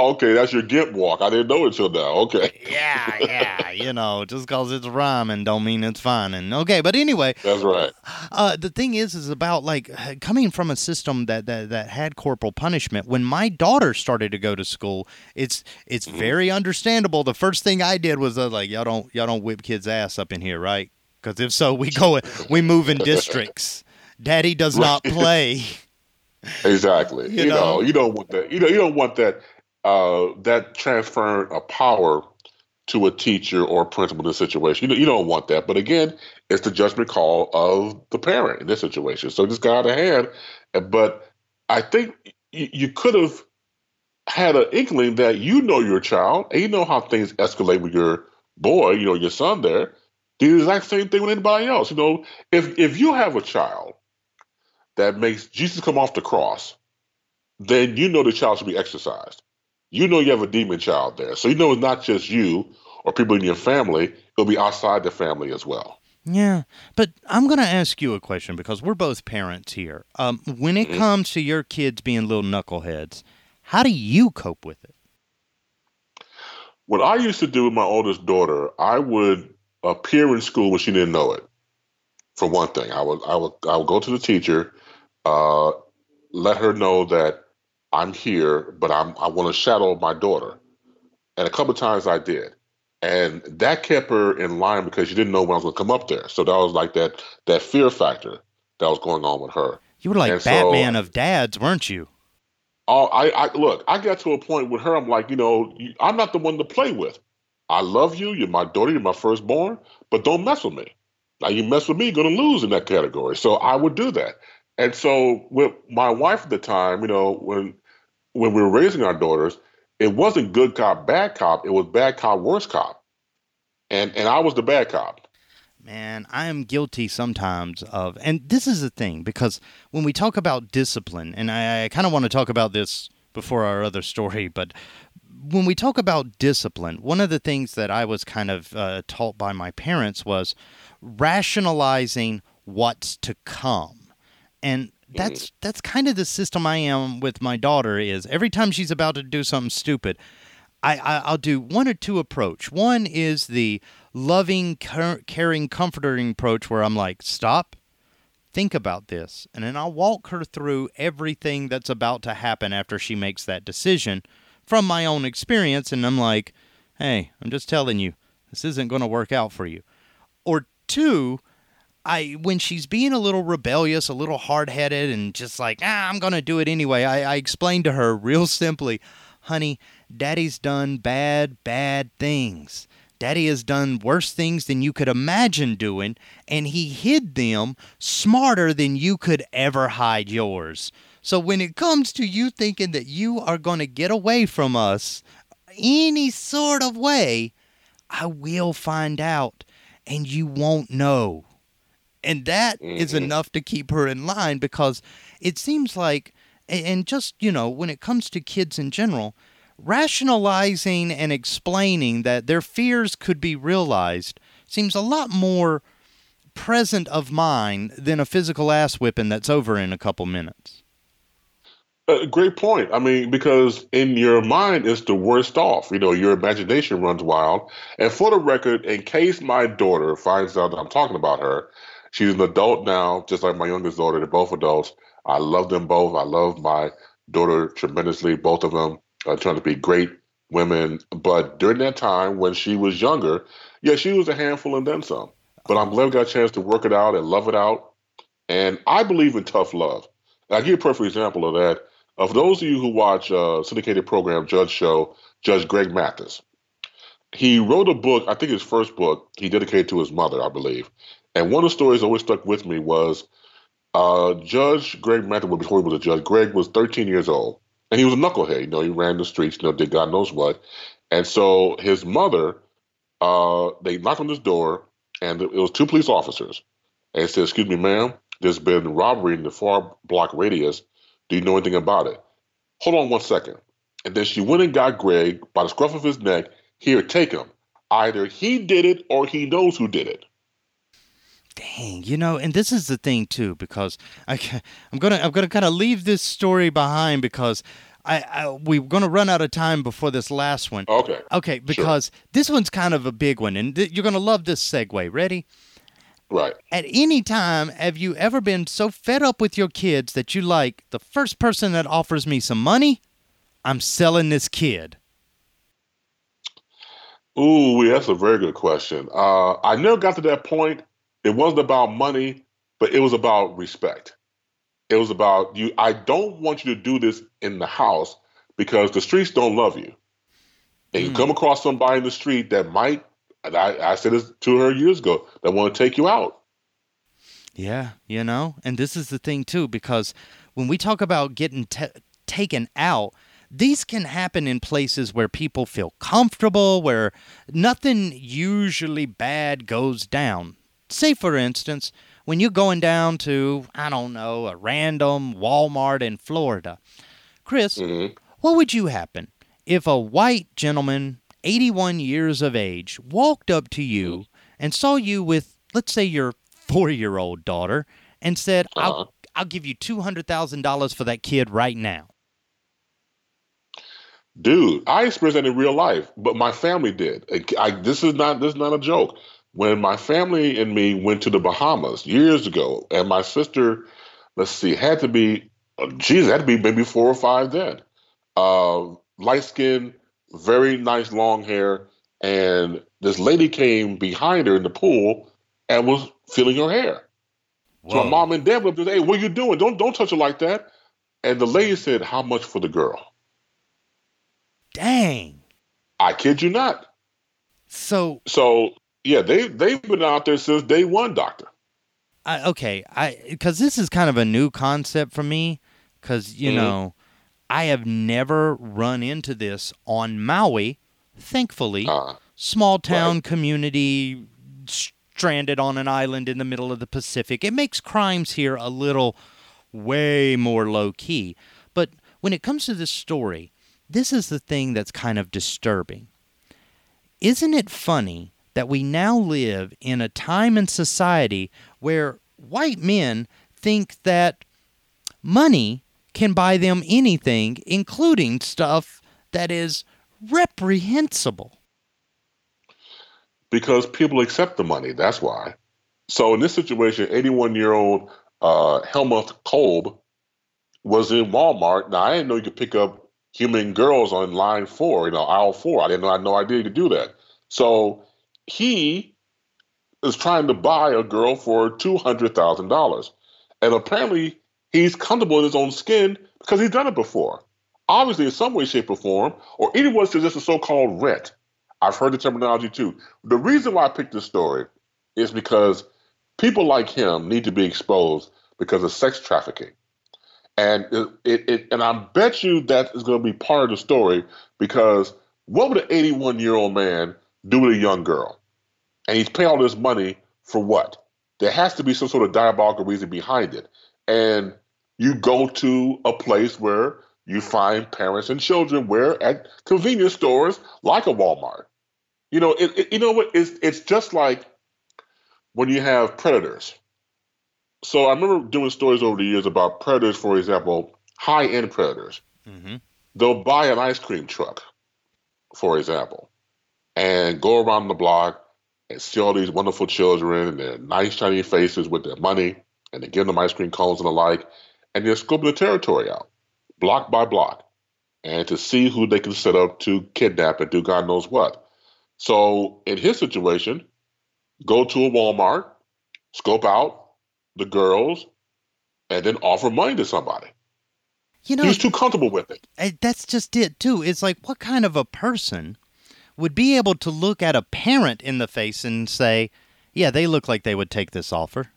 Okay, that's your gimp walk. I didn't know until now. Okay. Yeah, yeah. You know, just because it's rhyming don't mean it's fine. And okay, but anyway. That's right. Uh, the thing is, is about like coming from a system that, that, that had corporal punishment. When my daughter started to go to school, it's it's mm-hmm. very understandable. The first thing I did was uh, like, y'all don't y'all don't whip kids' ass up in here, right? Because if so, we go we move in districts. Daddy does right. not play. Exactly. You, you know? know, you don't want that. You know, you don't want that. Uh, that transferring a power to a teacher or principal in a situation. You, you don't want that. But again, it's the judgment call of the parent in this situation. So just got out of hand. But I think you, you could have had an inkling that you know your child and you know how things escalate with your boy, you know, your son there. Do the exact same thing with anybody else. You know, if if you have a child that makes Jesus come off the cross, then you know the child should be exercised. You know you have a demon child there. So you know it's not just you or people in your family. It'll be outside the family as well. Yeah, but I'm going to ask you a question because we're both parents here. Um, when it mm-hmm. comes to your kids being little knuckleheads, how do you cope with it? What I used to do with my oldest daughter, I would appear in school when she didn't know it, for one thing. I would, I would, I would go to the teacher, uh, let her know that I'm here, but I'm, I want to shadow my daughter. And a couple of times I did. And that kept her in line because she didn't know when I was going to come up there. So that was like that that fear factor that was going on with her. You were like and Batman so, of dads, weren't you? Oh, I, I look, I got to a point with her, I'm like, you know, I'm not the one to play with. I love you. You're my daughter. You're my firstborn. But don't mess with me. Now, you mess with me, you're going to lose in that category. So I would do that. And so with my wife at the time, you know, when when we were raising our daughters, it wasn't good cop, bad cop. It was bad cop, worse cop. And and I was the bad cop. Man, I am guilty sometimes of, and this is the thing, because when we talk about discipline, and I, I kind of want to talk about this before our other story, but when we talk about discipline, one of the things that I was kind of uh, taught by my parents was rationalizing what's to come. And that's that's kind of the system I am with my daughter is every time she's about to do something stupid, I, I, I'll do one or two approach. One is the loving, car- caring, comforting approach where I'm like, stop, think about this. And then I'll walk her through everything that's about to happen after she makes that decision from my own experience. And I'm like, hey, I'm just telling you, this isn't going to work out for you. Or two, I, when she's being a little rebellious, a little hard-headed, and just like, ah, I'm going to do it anyway, I, I explained to her real simply, honey, Daddy's done bad, bad things. Daddy has done worse things than you could imagine doing, and he hid them smarter than you could ever hide yours. So when it comes to you thinking that you are going to get away from us any sort of way, I will find out, and you won't know. And that mm-hmm. is enough to keep her in line, because it seems like, and just, you know, when it comes to kids in general, rationalizing and explaining that their fears could be realized seems a lot more present of mind than a physical ass whipping that's over in a couple minutes. Uh, great point. I mean, because in your mind, it's the worst off. You know, your imagination runs wild. And for the record, in case my daughter finds out that I'm talking about her, she's an adult now, just like my youngest daughter. They're both adults. I love them both. I love my daughter tremendously. Both of them are trying to be great women. But during that time, when she was younger, yeah, she was a handful and then some. But I'm glad we got a chance to work it out and love it out. And I believe in tough love. And I'll give you a perfect example of that. Uh, for those of you who watch uh, syndicated program Judge Show, Judge Greg Mathis, he wrote a book, I think his first book, he dedicated to his mother, I believe. And one of the stories that always stuck with me was uh, Judge Greg Mathis, before he was a judge, Greg was thirteen years old. And he was a knucklehead. You know, he ran the streets, you know, did God knows what. And so his mother, uh, they knocked on his door, and it was two police officers. And he said, "Excuse me, ma'am, there's been robbery in the far block radius. Do you know anything about it?" "Hold on one second." And then she went and got Greg by the scruff of his neck. "Here, take him. Either he did it or he knows who did it." Dang, you know, and this is the thing too, because I, I'm gonna I'm gonna kind of leave this story behind because I, I we're gonna run out of time before this last one. Okay. Okay, because sure. This one's kind of a big one, and th- you're gonna love this segue. Ready? Right. At any time, have you ever been so fed up with your kids that you like, the first person that offers me some money, I'm selling this kid? Ooh, that's a very good question. Uh, I never got to that point. It wasn't about money, but it was about respect. It was about you. I don't want you to do this in the house because the streets don't love you. And mm. you come across somebody in the street that might, and I, I said this to her years ago, they want to take you out. Yeah, you know, and this is the thing, too, because when we talk about getting t- taken out, these can happen in places where people feel comfortable, where nothing usually bad goes down. Say, for instance, when you're going down to, I don't know, a random Walmart in Florida. Chris, mm-hmm. what would you happen if a white gentleman, eighty-one years of age, walked up to you and saw you with, let's say, your four-year-old daughter and said, uh-huh. I'll, I'll give you two hundred thousand dollars for that kid right now? Dude, I experienced that in real life, but my family did. I, this is not this is not a joke. When my family and me went to the Bahamas years ago, and my sister, let's see, had to be, geez, had to be maybe four or five then. Uh, light-skinned, very nice long hair, and this lady came behind her in the pool and was feeling her hair. Whoa. So my mom and dad went up and said, "Hey, what are you doing? Don't don't touch her like that." And the lady said, "How much for the girl?" Dang. I kid you not. So So yeah, they they've been out there since day one, doctor. I, okay, I because this is kind of a new concept for me, because you mm-hmm. know. I have never run into this on Maui, thankfully. Uh, small town right. community, stranded on an island in the middle of the Pacific. It makes crimes here a little way more low-key. But when it comes to this story, this is the thing that's kind of disturbing. Isn't it funny that we now live in a time and society where white men think that money can buy them anything, including stuff that is reprehensible? Because people accept the money, that's why. So in this situation, eighty-one-year-old uh, Helmut Kolb was in Walmart. Now, I didn't know you could pick up human girls on line four, you know, aisle four. I didn't know I had no idea you could do that. So he is trying to buy a girl for two hundred thousand dollars. And apparently, he's comfortable in his own skin because he's done it before. obviously in some way, shape, or form, or anyone suggests a so-called rent. I've heard the terminology too. The reason why I picked this story is because people like him need to be exposed because of sex trafficking. And it, it, it and I bet you that is going to be part of the story, because what would an eighty-one-year-old man do with a young girl? And he's paying all this money for what? There has to be some sort of diabolical reason behind it. And you go to a place where you find parents and children where at convenience stores like a Walmart. You know, it, it, you know what? It's, it's just like when you have predators. So I remember doing stories over the years about predators, for example, high-end predators. Mm-hmm. They'll buy an ice cream truck, for example, and go around the block and see all these wonderful children and their nice, shiny faces with their money, and they give them ice cream cones and the like, and they're scoping the territory out, block by block, and to see who they can set up to kidnap and do God knows what. So in his situation, go to a Walmart, scope out the girls, and then offer money to somebody. You know, he's too comfortable with it. That's just it, too. It's like, what kind of a person would be able to look at a parent in the face and say, yeah, they look like they would take this offer?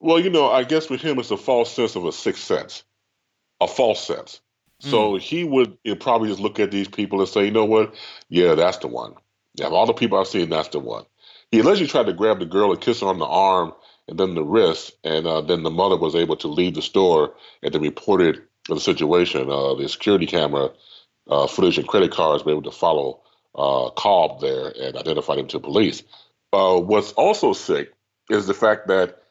Well, you know, I guess with him, it's a false sense of a sixth sense, a false sense. Mm. So he would he'd probably just look at these people and say, you know what? Yeah, that's the one. Yeah, of all the people I've seen, that's the one. He allegedly tried to grab the girl and kiss her on the arm and then the wrist, and uh, then the mother was able to leave the store and then reported the situation. Uh, the security camera uh, footage and credit cards were able to follow uh, Cobb there and identify him to police. Uh, what's also sick is the fact that,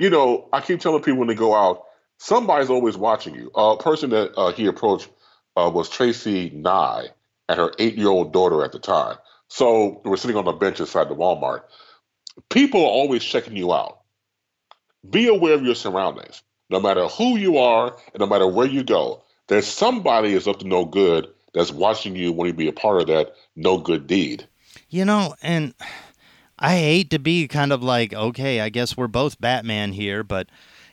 you know, I keep telling people when they go out, somebody's always watching you. Uh, a person that uh, he approached uh, was Tracy Nye and her eight-year-old daughter at the time. So we're sitting on a bench inside the Walmart. People are always checking you out. Be aware of your surroundings. No matter who you are and no matter where you go, there's somebody is up to no good that's watching you when you be a part of that no good deed. You know, and I hate to be kind of like, okay, I guess we're both Batman here, but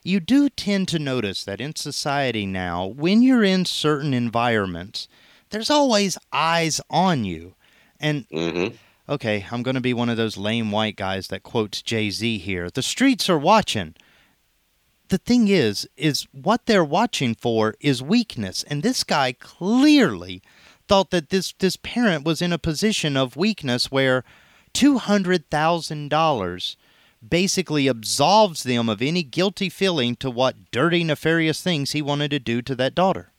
you do tend to notice that in society now, when you're in certain environments, there's always eyes on you. And, mm-hmm. okay, I'm going to be one of those lame white guys that quotes Jay-Z here. The streets are watching. The thing is, is what they're watching for is weakness. And this guy clearly thought that this, this parent was in a position of weakness where two hundred thousand dollars basically absolves them of any guilty feeling to what dirty, nefarious things he wanted to do to that daughter.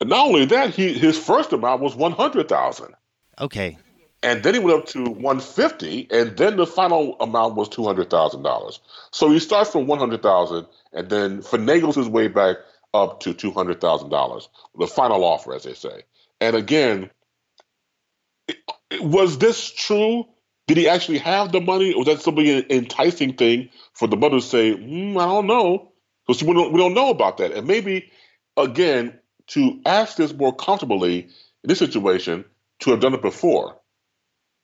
And not only that, he, his first amount was one hundred thousand dollars. Okay. And then he went up to one hundred fifty thousand dollars, and then the final amount was two hundred thousand dollars. So he starts from one hundred thousand dollars and then finagles his way back up to two hundred thousand dollars, the final offer, as they say. And again, it, was this true? Did he actually have the money? Or was that something an enticing thing for the mother to say, mm, I don't know, because we don't, we don't know about that. And maybe, again, to ask this more comfortably in this situation, to have done it before.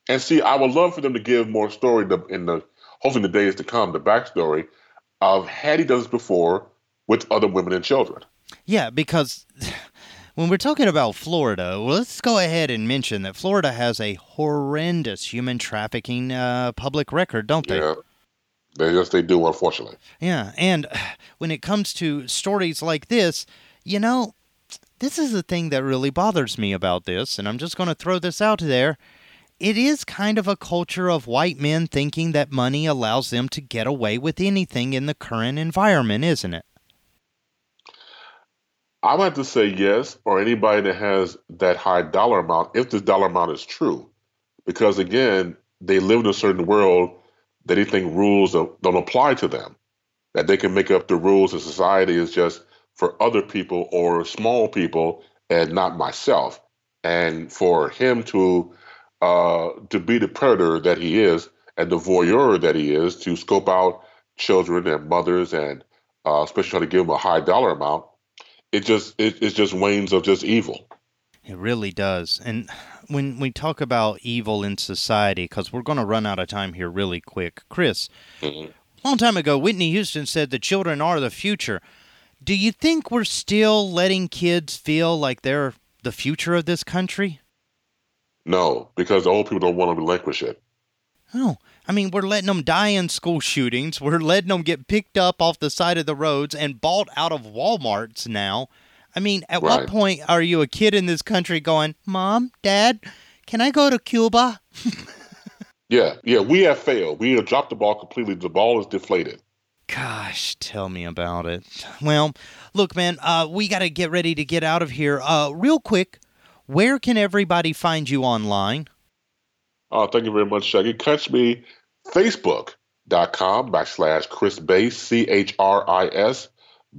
And see, I would love for them to give more story to, in the, hopefully in the days to come, the backstory of had he done this before with other women and children. Yeah, because when we're talking about Florida, well, let's go ahead and mention that Florida has a horrendous human trafficking uh, public record, don't they? Yeah. They, yes, they do, unfortunately. Yeah, and when it comes to stories like this, you know, this is the thing that really bothers me about this, and I'm just going to throw this out there. It is kind of a culture of white men thinking that money allows them to get away with anything in the current environment, isn't it? I would have to say yes, or anybody that has that high dollar amount, if the dollar amount is true. Because, again, they live in a certain world that they think rules don't apply to them, that they can make up the rules of society is just for other people or small people and not myself. And for him to uh, to be the predator that he is and the voyeur that he is, to scope out children and mothers and uh, especially try to give them a high dollar amount, it just it, it's just wanes of just evil. It really does. And when we talk about evil in society, because we're going to run out of time here really quick. Chris, mm-hmm. a long time ago, Whitney Houston said that children are the future. Do you think we're still letting kids feel like they're the future of this country? No, because the old people don't want to relinquish it. Oh, I mean, we're letting them die in school shootings. We're letting them get picked up off the side of the roads and bought out of Walmarts now. I mean, at right. what point are you a kid in this country going, Mom, Dad, can I go to Cuba? yeah, yeah, we have failed. We have dropped the ball completely. The ball is deflated. Gosh, tell me about it. Well, look, man, uh, we got to get ready to get out of here. Uh, real quick, where can everybody find you online? Oh, thank you very much, Shaggy. Catch me, facebook.com backslash Chris Base, C H R I S,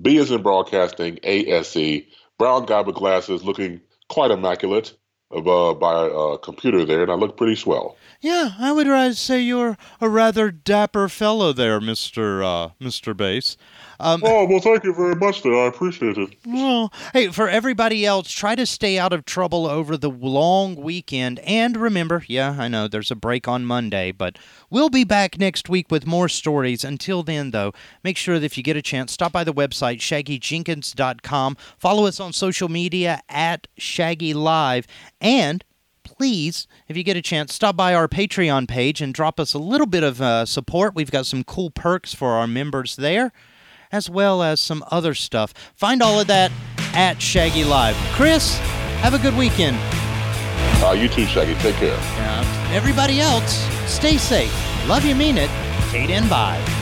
B as in broadcasting, A S E, brown guy with glasses looking quite immaculate uh, by a uh, computer there, and I look pretty swell. Yeah, I would rather say you're a rather dapper fellow there, Mister Uh, Mister Base. Um, oh, well, thank you very much, then. I appreciate it. Well, hey, for everybody else, try to stay out of trouble over the long weekend. And remember, yeah, I know there's a break on Monday, but we'll be back next week with more stories. Until then, though, make sure that if you get a chance, stop by the website, shaggy jenkins dot com. Follow us on social media at Shaggy Live. And please, if you get a chance, stop by our Patreon page and drop us a little bit of uh, support. We've got some cool perks for our members there, as well as some other stuff. Find all of that at Shaggy Live. Chris, have a good weekend. Uh, you too, Shaggy. Take care. Yeah. Everybody else, stay safe. Love you, mean it. Kate and bye.